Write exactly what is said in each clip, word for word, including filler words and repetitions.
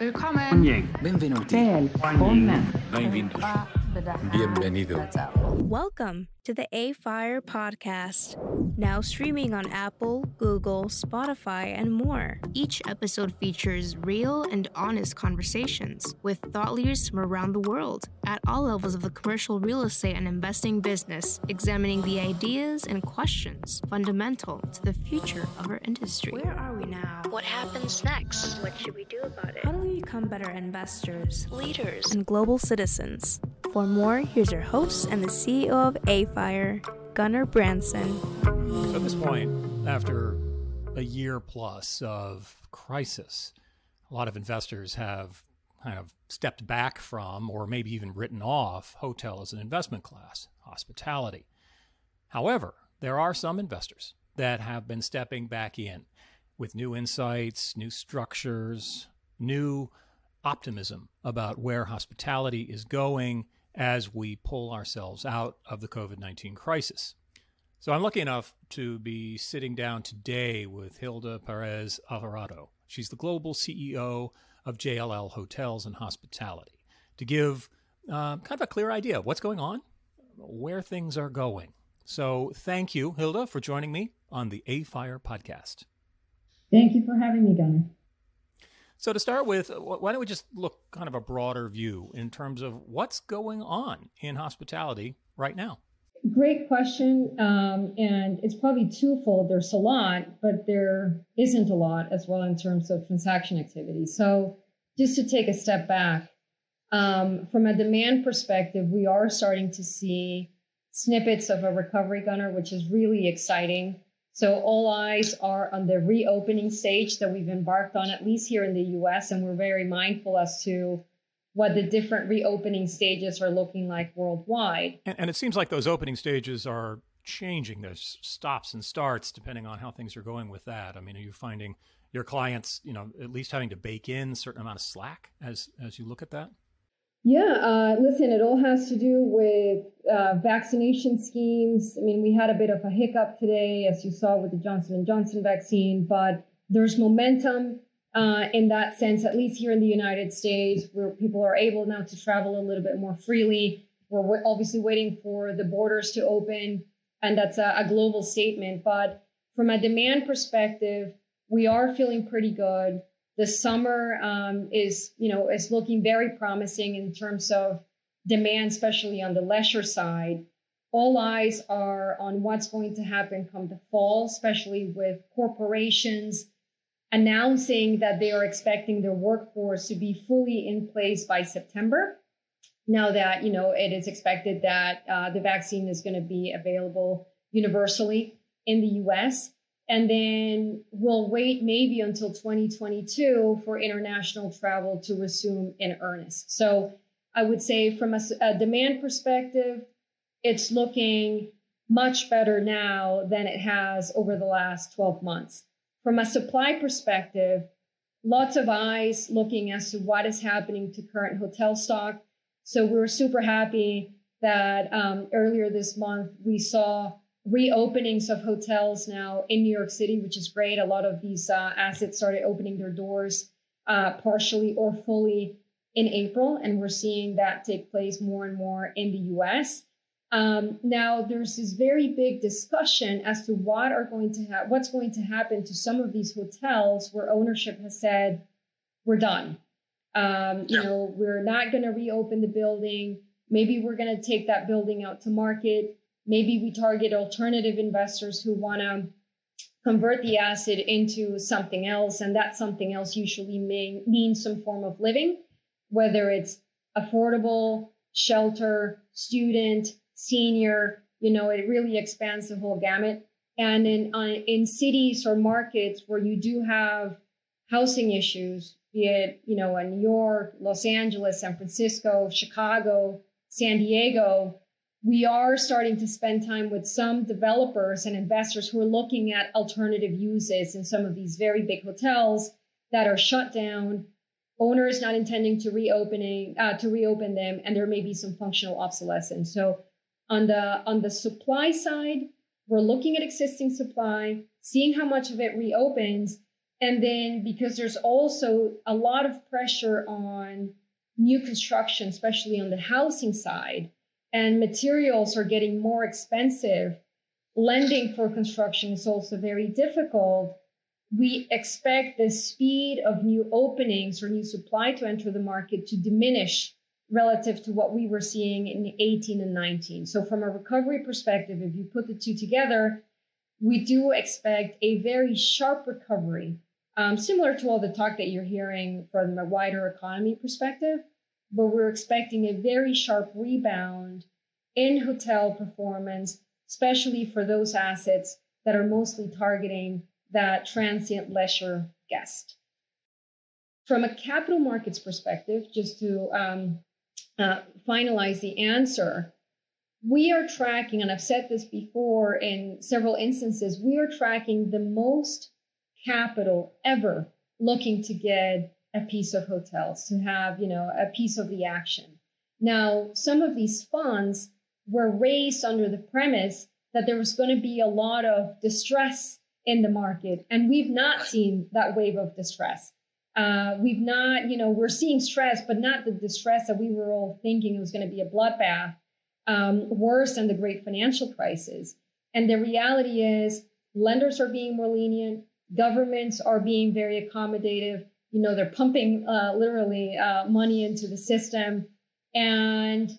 Willkommen. Benvenuti. Bienvenido. Welcome to the AFIRE podcast, now streaming on Apple, Google, Spotify, and more. Each episode features real and honest conversations with thought leaders from around the world at all levels of the commercial real estate and investing business, examining the ideas and questions fundamental to the future of our industry. Where are we now? What happens next? What should we do about it? How do we become better investors, leaders, and global citizens? For more, here's your host and the C E O of AFIRE, Gunnar Branson. So at this point, after a year plus of crisis, a lot of investors have kind of stepped back from, or maybe even written off, hotel as an investment class, hospitality. However, there are some investors that have been stepping back in with new insights, new structures, new optimism about where hospitality is going as we pull ourselves out of the COVID nineteen crisis. So I'm lucky enough to be sitting down today with Gilda Perez-Alvarado. She's the global C E O of J L L Hotels and Hospitality, to give uh, kind of a clear idea of what's going on, where things are going. So thank you, Gilda, for joining me on the AFIRE podcast. Thank you for having me, Gunnar. So to start with, why don't we just look kind of a broader view in terms of what's going on in hospitality right now? Great question. Um, and it's probably twofold. There's a lot, but there isn't a lot as well in terms of transaction activity. So just to take a step back, um, from a demand perspective, we are starting to see snippets of a recovery, Gunnar, which is really exciting. So all eyes are on the reopening stage that we've embarked on, at least here in the U S, and we're very mindful as to what the different reopening stages are looking like worldwide. And, and it seems like those opening stages are changing. There's stops and starts depending on how things are going with that. I mean, are you finding your clients, you know, at least having to bake in a certain amount of slack as, as you look at that? Yeah, uh, listen, it all has to do with uh, vaccination schemes. I mean, we had a bit of a hiccup today, as you saw with the Johnson and Johnson vaccine, but there's momentum uh, in that sense, at least here in the United States, where people are able now to travel a little bit more freely. We're obviously waiting for the borders to open, and that's a, a global statement. But from a demand perspective, we are feeling pretty good. The summer um, is, you know, is looking very promising in terms of demand, especially on the leisure side. All eyes are on what's going to happen come the fall, especially with corporations announcing that they are expecting their workforce to be fully in place by September. Now that, you know, it is expected that uh, the vaccine is going to be available universally in the U S, and then we'll wait maybe until twenty twenty-two for international travel to resume in earnest. So I would say from a, a demand perspective, it's looking much better now than it has over the last twelve months. From a supply perspective, lots of eyes looking as to what is happening to current hotel stock. So we were super happy that um, earlier this month, we saw reopenings of hotels now in New York City, which is great. A lot of these uh, assets started opening their doors uh, partially or fully in April, and we're seeing that take place more and more in the U S. Um, now, there's this very big discussion as to what are going to ha- what's going to happen to some of these hotels where ownership has said, we're done. Um, you know, we're not going to reopen the building. Maybe we're going to take that building out to market. Maybe we target alternative investors who want to convert the asset into something else, and that something else usually may, means some form of living, whether it's affordable, shelter, student, senior. You know, it really expands the whole gamut. And in uh, in cities or markets where you do have housing issues, be it, you know, in New York, Los Angeles, San Francisco, Chicago, San Diego, we are starting to spend time with some developers and investors who are looking at alternative uses in some of these very big hotels that are shut down. Owners not intending to reopening uh, to reopen them, and there may be some functional obsolescence. So, on the on the supply side, we're looking at existing supply, seeing how much of it reopens, And then because there's also a lot of pressure on new construction, especially on the housing side, and materials are getting more expensive, lending for construction is also very difficult. We expect the speed of new openings or new supply to enter the market to diminish relative to what we were seeing in eighteen and nineteen. So from a recovery perspective, if you put the two together, we do expect a very sharp recovery, um, similar to all the talk that you're hearing from a wider economy perspective, but we're expecting a very sharp rebound in hotel performance, especially for those assets that are mostly targeting that transient leisure guest. From a capital markets perspective, just to um, uh, finalize the answer, we are tracking, and I've said this before in several instances, we are tracking the most capital ever looking to get a piece of hotels, to have, you know, a piece of the action. Now, some of these funds were raised under the premise that there was going to be a lot of distress in the market, and we've not seen that wave of distress. Uh, we've not, you know, we're seeing stress, but not the distress that we were all thinking it was going to be a bloodbath, um, worse than the great financial crisis. And the reality is lenders are being more lenient. Governments are being very accommodative. You know, they're pumping uh, literally uh, money into the system, and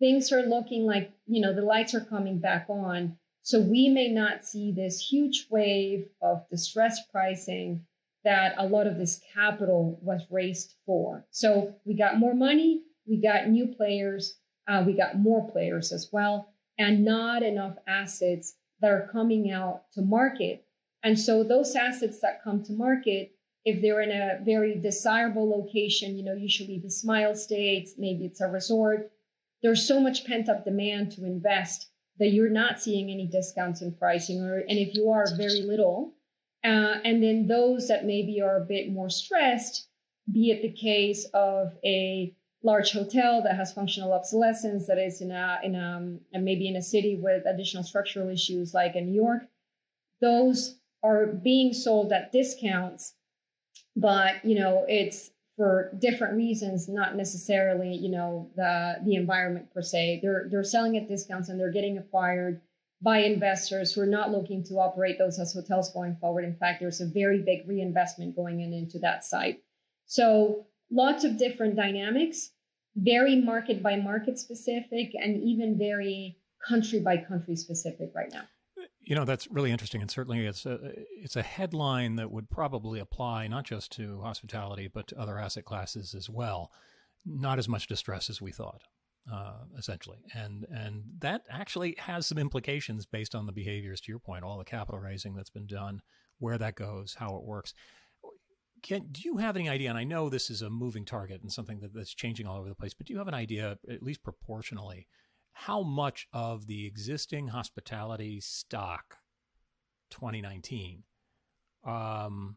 things are looking like, you know, the lights are coming back on. So we may not see this huge wave of distress pricing that a lot of this capital was raised for. So we got more money, we got new players, uh, we got more players as well, and not enough assets that are coming out to market. And so those assets that come to market, if they're in a very desirable location, you know, usually the Smile States, maybe it's a resort, there's so much pent-up demand to invest that you're not seeing any discounts in pricing, or and if you are, very little. Uh, and then those that maybe are a bit more stressed, be it the case of a large hotel that has functional obsolescence, that is in a, in a, and maybe in a city with additional structural issues like in New York, those are being sold at discounts, but, you know, it's for different reasons, not necessarily, you know, the, the environment per se. They're, they're selling at discounts and they're getting acquired by investors who are not looking to operate those as hotels going forward. In fact, there's a very big reinvestment going in into that site. So lots of different dynamics, very market by market specific, and even very country by country specific right now. You know, that's really interesting. And certainly it's a, it's a headline that would probably apply not just to hospitality, but to other asset classes as well. Not as much distress as we thought. Uh, essentially. And and that actually has some implications based on the behaviors, to your point, all the capital raising that's been done, where that goes, how it works. Can, do you have any idea, and I know this is a moving target and something that, that's changing all over the place, but do you have an idea, at least proportionally, how much of the existing hospitality stock twenty nineteen um,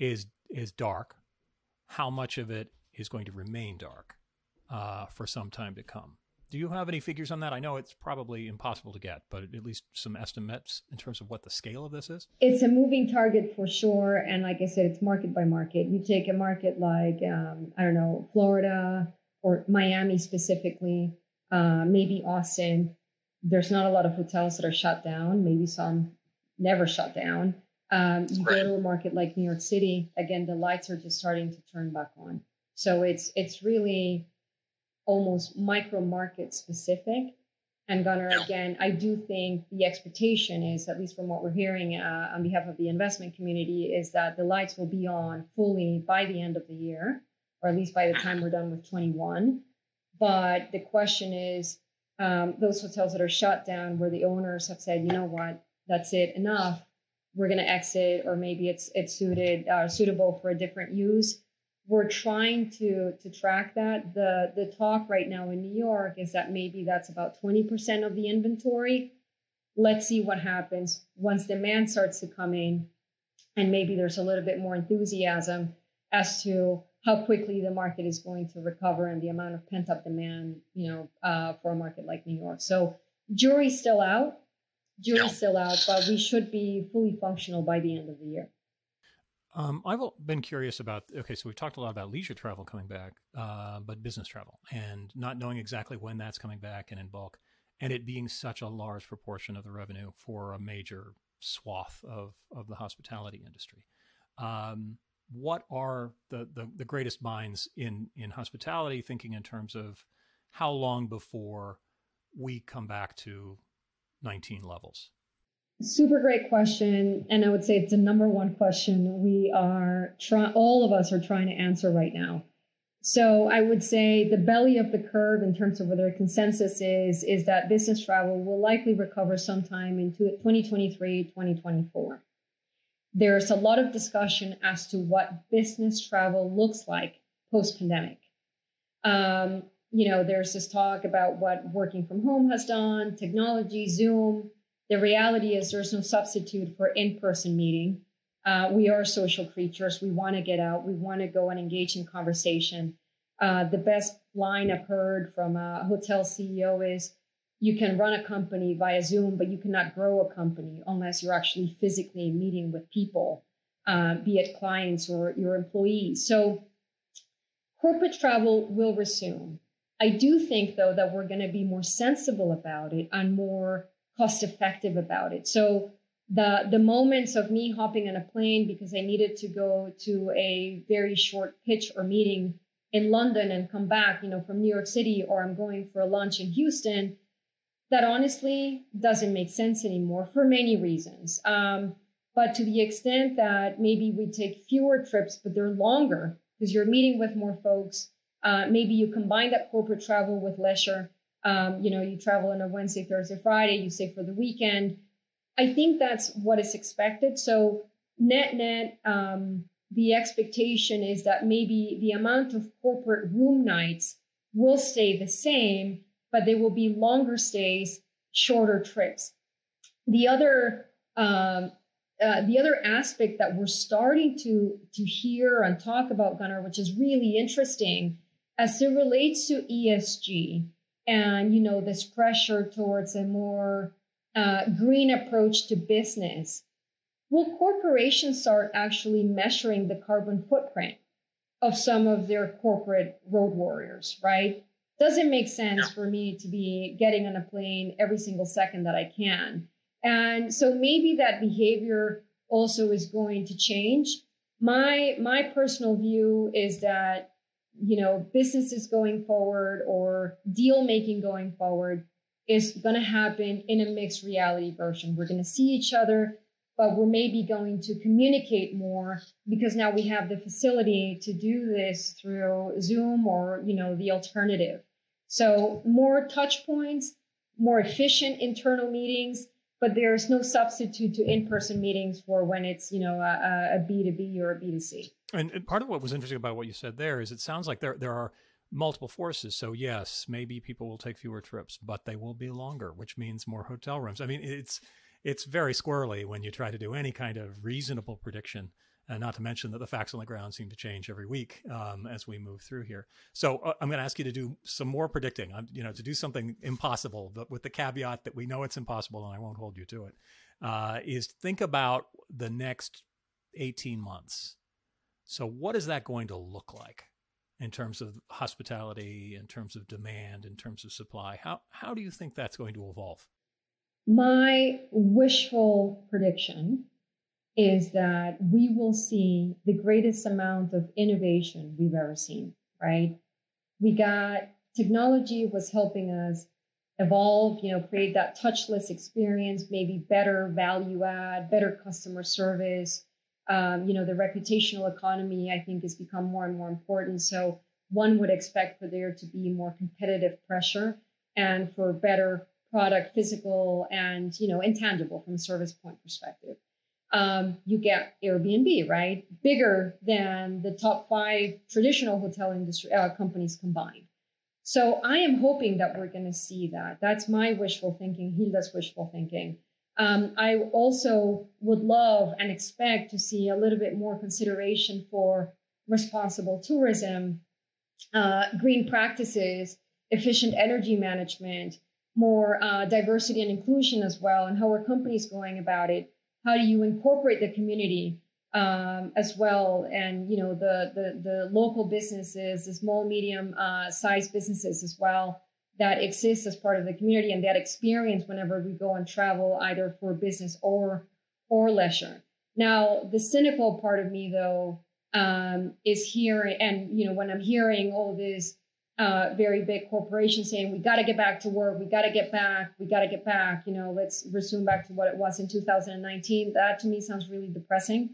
is is dark? How much of it is going to remain dark Uh, for some time to come? Do you have any figures on that? I know it's probably impossible to get, but at least some estimates in terms of what the scale of this is? It's a moving target for sure. And like I said, it's market by market. You take a market like, um, I don't know, Florida or Miami specifically, uh, maybe Austin. There's not a lot of hotels that are shut down. Maybe some never shut down. Um, you right. go to a market like New York City, again, the lights are just starting to turn back on. So it's it's really almost micro market specific. And Gunnar, again, I do think the expectation is, at least from what we're hearing uh, on behalf of the investment community, is that the lights will be on fully by the end of the year, or at least by the time we're done with twenty-one. But the question is, um, those hotels that are shut down where the owners have said, you know what, that's it, enough, we're going to exit, or maybe it's it's suited uh, suitable for a different use. We're trying to to track that. The the talk right now in New York is that maybe that's about twenty percent of the inventory. Let's see what happens once demand starts to come in, and maybe there's a little bit more enthusiasm as to how quickly the market is going to recover and the amount of pent up demand, you know, uh, for a market like New York. So jury's still out, jury's yeah. still out, but we should be fully functional by the end of the year. Um, I've been curious about, okay, so we've talked a lot about leisure travel coming back, uh, but business travel and not knowing exactly when that's coming back and in bulk, and it being such a large proportion of the revenue for a major swath of, of the hospitality industry. Um, what are the, the, the greatest minds in, in hospitality thinking in terms of how long before we come back to nineteen levels? Super great question. And I would say it's the number one question we are try- all of us are trying to answer right now. So I would say the belly of the curve in terms of whether consensus is, is that business travel will likely recover sometime in twenty twenty-three, twenty twenty-four. There's a lot of discussion as to what business travel looks like post-pandemic. Um, you know, there's this talk about what working from home has done, technology, Zoom. The reality is there's no substitute for in-person meeting. Uh, we are social creatures. We want to get out. We want to go and engage in conversation. Uh, the best line I've heard from a hotel C E O is, you can run a company via Zoom, but you cannot grow a company unless you're actually physically meeting with people, uh, be it clients or your employees. So corporate travel will resume. I do think, though, that we're going to be more sensible about it and more cost effective about it. So the, the moments of me hopping on a plane because I needed to go to a very short pitch or meeting in London and come back, you know, from New York City, or I'm going for a lunch in Houston, that honestly doesn't make sense anymore for many reasons. Um, but to the extent that maybe we take fewer trips, but they're longer because you're meeting with more folks. Uh, maybe you combine that corporate travel with leisure. Um, you know, you travel on a Wednesday, Thursday, Friday, you stay for the weekend. I think that's what is expected. So net, net, um, the expectation is that maybe the amount of corporate room nights will stay the same, but they will be longer stays, shorter trips. The other, um, uh, the other aspect that we're starting to, to hear and talk about, Gunnar, which is really interesting as it relates to E S G. And, you know, this pressure towards a more uh, green approach to business. Will corporations start actually measuring the carbon footprint of some of their corporate road warriors, right? Doesn't make sense yeah. for me to be getting on a plane every single second that I can. And so maybe that behavior also is going to change. My, my personal view is that, you know, businesses going forward or deal making going forward is going to happen in a mixed reality version. We're going to see each other, but we're maybe going to communicate more because now we have the facility to do this through Zoom or, you know, the alternative. So more touch points, more efficient internal meetings, but there's no substitute to in-person meetings for when it's, you know, a, a B two B or a B two C. And part of what was interesting about what you said there is it sounds like there there are multiple forces. So yes, maybe people will take fewer trips, but they will be longer, which means more hotel rooms. I mean, it's it's very squirrely when you try to do any kind of reasonable prediction, and not to mention that the facts on the ground seem to change every week um, as we move through here. So uh, I'm going to ask you to do some more predicting, um, you know, to do something impossible, but with the caveat that we know it's impossible and I won't hold you to it, uh, is think about the next eighteen months. So what is that going to look like in terms of hospitality, in terms of demand, in terms of supply? How how do you think that's going to evolve? My wishful prediction is that we will see the greatest amount of innovation we've ever seen, right? We got technology was helping us evolve, you know, create that touchless experience, maybe better value add, better customer service. Um, you know, the reputational economy, I think, has become more and more important. So one would expect for there to be more competitive pressure and for better product, physical and, you know, intangible from a service point perspective. Um, you get Airbnb, right? Bigger than the top five traditional hotel industry uh, companies combined. So I am hoping that we're going to see that. That's my wishful thinking, Gilda's wishful thinking. Um, I also would love and expect to see a little bit more consideration for responsible tourism, uh, green practices, efficient energy management, more uh, diversity and inclusion as well, and how are companies going about it? How do you incorporate the community? um, as well. And, you know, the, the, the local businesses, the small, medium uh, sized businesses as well that exist as part of the community and that experience whenever we go and travel either for business or or leisure. Now, the cynical part of me, though, um, is here. And, you know, when I'm hearing all these uh, very big corporations saying, we got to get back to work, we got to get back, we got to get back, you know, let's resume back to what it was in two thousand nineteen. That to me sounds really depressing.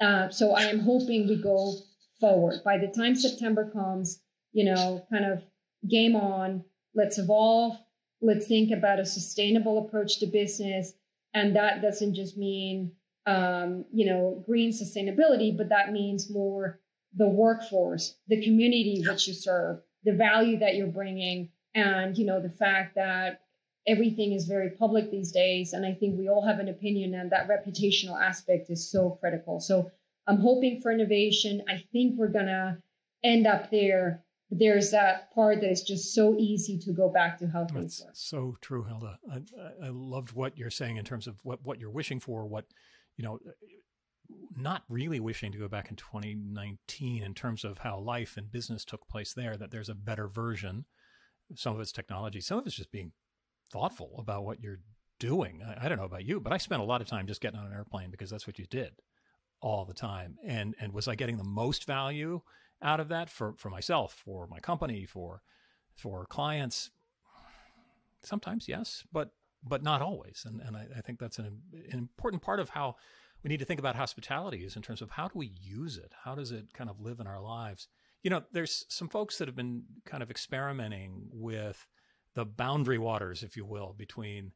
Uh, so I am hoping we go forward. By the time September comes, you know, kind of game on, let's evolve, let's think about a sustainable approach to business. And that doesn't just mean, um, you know, green sustainability, but that means more the workforce, the community which you serve, the value that you're bringing, and, you know, the fact that everything is very public these days. And I think we all have an opinion, and that reputational aspect is so critical. So I'm hoping for innovation. I think we're going to end up there. There's that part that is just so easy to go back to how things are. That's so true, Gilda. I, I loved what you're saying in terms of what, what you're wishing for, what, you know, not really wishing to go back in twenty nineteen in terms of how life and business took place there, that there's a better version. Some of it's technology, some of it's just being thoughtful about what you're doing. I, I don't know about you, but I spent a lot of time just getting on an airplane because that's what you did all the time. And, and was I getting the most value out of that for, for myself, for my company, for, for clients? Sometimes, yes, but, but not always. And, and I, I think that's an, an important part of how we need to think about hospitality is in terms of how do we use it? How does it kind of live in our lives? You know, there's some folks that have been kind of experimenting with the boundary waters, if you will, between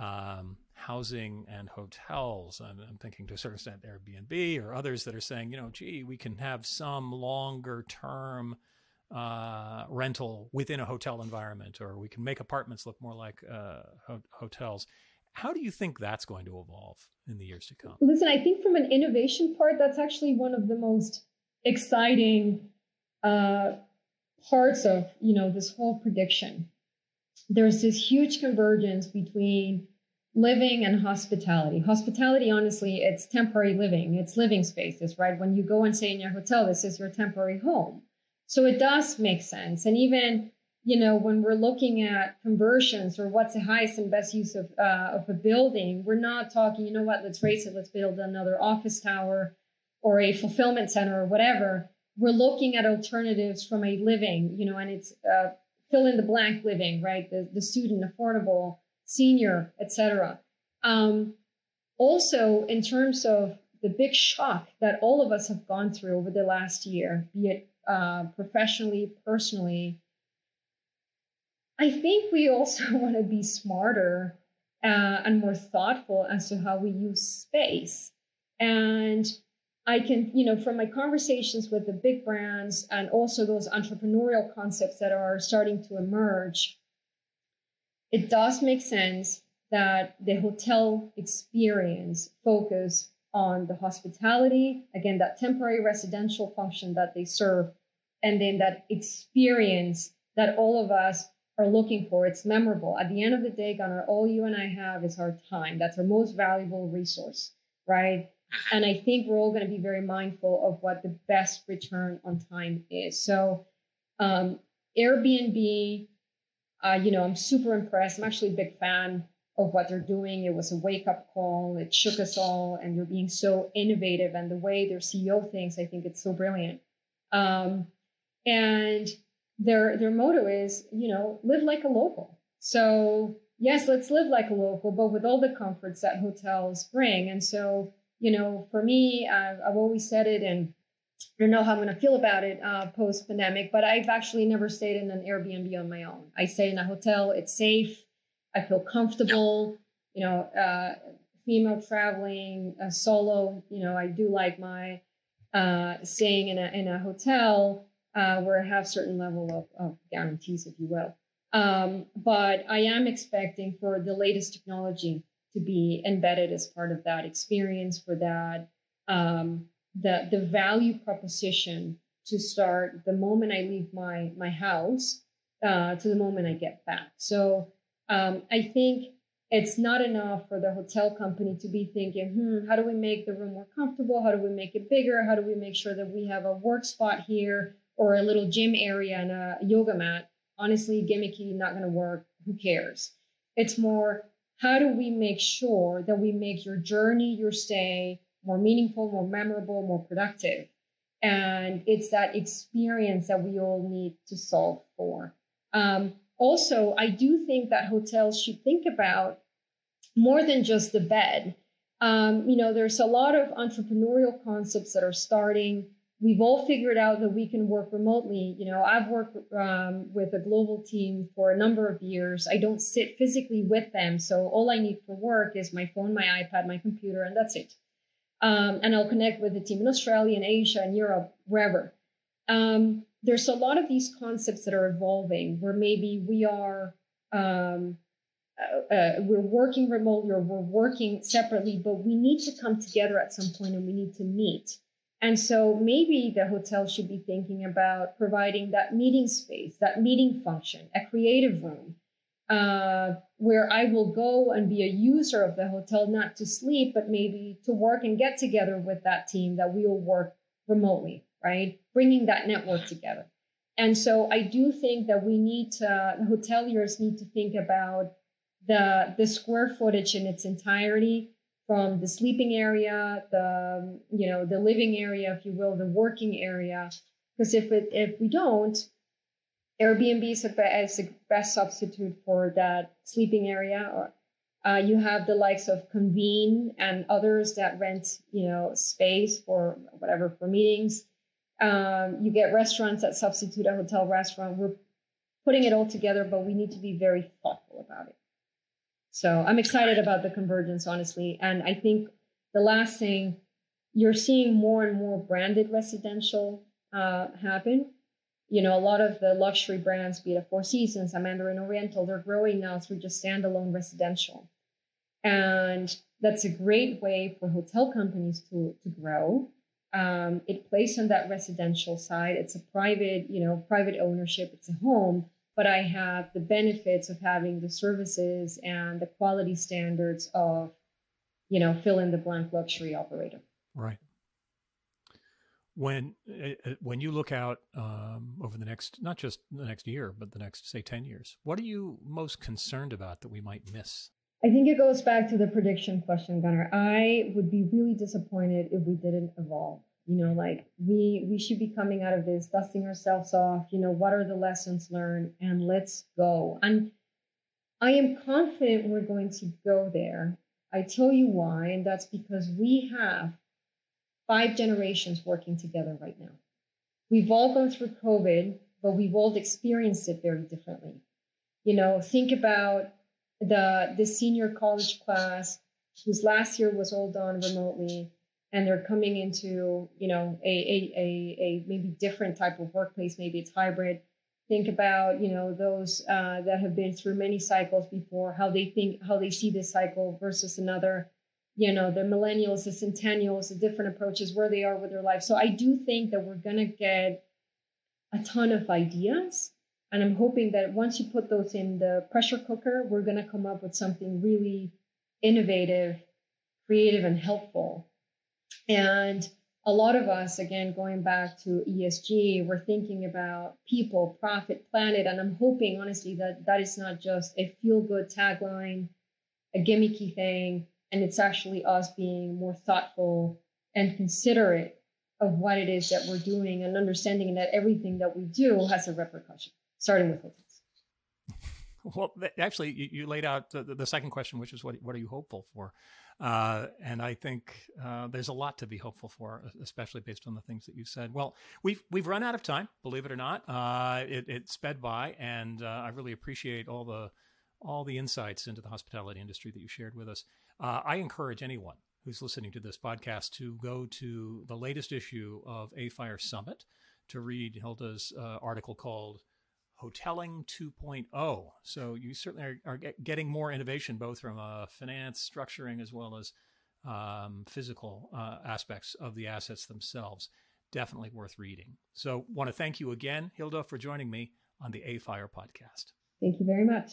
um, housing and hotels. I'm, I'm thinking to a certain extent Airbnb or others that are saying, you know, gee, we can have some longer term uh, rental within a hotel environment, or we can make apartments look more like uh, ho- hotels. How do you think that's going to evolve in the years to come? Listen, I think from an innovation part, that's actually one of the most exciting uh, parts of, you know, this whole prediction. There's this huge convergence between living and hospitality. Hospitality, honestly, it's temporary living. It's living spaces, right? When you go and stay in your hotel, this is your temporary home. So it does make sense. And even, you know, when we're looking at conversions or what's the highest and best use of, uh, of a building, we're not talking, you know what, let's raise it. Let's build another office tower or a fulfillment center or whatever. We're looking at alternatives from a living, you know, and it's uh, fill in the blank living, right? The, the student, affordable, senior, et cetera. Um, also, in terms of the big shock that all of us have gone through over the last year, be it uh, professionally, personally, I think we also want to be smarter uh, and more thoughtful as to how we use space. And I can, you know, from my conversations with the big brands and also those entrepreneurial concepts that are starting to emerge, it does make sense that the hotel experience focus on the hospitality, again, that temporary residential function that they serve, and then that experience that all of us are looking for. It's memorable. At the end of the day, Gunnar, all you and I have is our time. That's our most valuable resource, right? And I think we're all going to be very mindful of what the best return on time is. So um, Airbnb, uh, you know, I'm super impressed. I'm actually a big fan of what they're doing. It was a wake-up call. It shook us all. And they're being so innovative. And the way their C E O thinks, I think it's so brilliant. Um, and their their motto is, you know, live like a local. So, yes, let's live like a local, but with all the comforts that hotels bring. And so, you know, for me, I've, I've always said it, and I don't know how I'm going to feel about it uh, post-pandemic, but I've actually never stayed in an Airbnb on my own. I stay in a hotel. It's safe. I feel comfortable. You know, uh, female traveling, uh, solo, you know, I do like my uh, staying in a, in a hotel uh, where I have certain level of, of guarantees, if you will. Um, but I am expecting for the latest technology to be embedded as part of that experience, for that, um, the, the value proposition to start the moment I leave my, my house, uh, to the moment I get back. So, um, I think It's not enough for the hotel company to be thinking, hmm, how do we make the room more comfortable? How do we make it bigger? How do we make sure that we have a work spot here or a little gym area and a yoga mat? Honestly, gimmicky, not going to work. Who cares? It's more, how do we make sure that we make your journey, your stay more meaningful, more memorable, more productive? And it's that experience that we all need to solve for. Um, also, I do think that hotels should think about more than just the bed. Um, you know, there's a lot of entrepreneurial concepts that are starting. We've all figured out that we can work remotely. You know, I've worked um, with a global team for a number of years. I don't sit physically with them. So all I need for work is my phone, my iPad, my computer, and that's it. Um, and I'll connect with the team in Australia and Asia and Europe, wherever. Um, there's a lot of these concepts that are evolving where maybe we are, um, uh, uh, we're working remotely or we're working separately, but we need to come together at some point and we need to meet. And so maybe the hotel should be thinking about providing that meeting space, that meeting function, a creative room, uh, where I will go and be a user of the hotel, not to sleep, but maybe to work and get together with that team that we will work remotely, right? Bringing that network together. And so I do think that we need to, hoteliers need to think about the, the square footage in its entirety, from the sleeping area, the, you know, the living area, if you will, the working area. Because if it, if we don't, Airbnb is the best substitute for that sleeping area. Or uh, you have the likes of Convene and others that rent, you know, space for whatever, for meetings. Um, you get restaurants that substitute a hotel restaurant. We're putting it all together, but we need to be very thoughtful about it. So I'm excited about the convergence, honestly. And I think the last thing, you're seeing more and more branded residential uh, happen. You know, a lot of the luxury brands, be it a Four Seasons, a Mandarin Oriental, they're growing now through just standalone residential. And that's a great way for hotel companies to, to grow. Um, it plays on that residential side. It's a private, you know, private ownership. It's a home. But I have the benefits of having the services and the quality standards of, you know, fill in the blank luxury operator. Right. When, when you look out um, over the next, not just the next year, but the next, say, ten years, what are you most concerned about that we might miss? I think it goes back to the prediction question, Gunnar. I would be really disappointed if we didn't evolve. You know, like we we should be coming out of this, dusting ourselves off, you know, what are the lessons learned, and let's go. And I am confident we're going to go there. I tell you why, and that's because we have five generations working together right now. We've all gone through COVID, but we've all experienced it very differently. You know, think about the, the senior college class whose last year was all done remotely. And they're coming into, you know, a, a, a, a maybe different type of workplace. Maybe it's hybrid. Think about, you know, those uh, that have been through many cycles before, how they think, how they see this cycle versus another, you know, the millennials, the centennials, the different approaches, where they are with their life. So I do think that we're going to get a ton of ideas. And I'm hoping that once you put those in the pressure cooker, we're going to come up with something really innovative, creative, and helpful. And a lot of us, again, going back to E S G, we're thinking about people, profit, planet. And I'm hoping, honestly, that that is not just a feel-good tagline, a gimmicky thing, and it's actually us being more thoughtful and considerate of what it is that we're doing and understanding that everything that we do has a repercussion, starting with hotels. Well, actually, you, you laid out the, the second question, which is what, what are you hopeful for? Uh, and I think uh, there's a lot to be hopeful for, especially based on the things that you said. Well, we've we've run out of time, believe it or not. Uh, it, it sped by, and uh, I really appreciate all the all the insights into the hospitality industry that you shared with us. Uh, I encourage anyone who's listening to this podcast to go to the latest issue of AFIRE Summit to read Hilda's uh, article called Hoteling two point oh. So you certainly are, are getting more innovation, both from uh, finance, structuring, as well as um, physical uh, aspects of the assets themselves. Definitely worth reading. So want to thank you again, Gilda, for joining me on the AFIRE podcast. Thank you very much.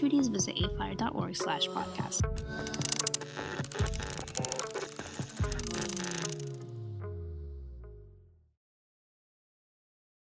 visit afire dot org slash podcast.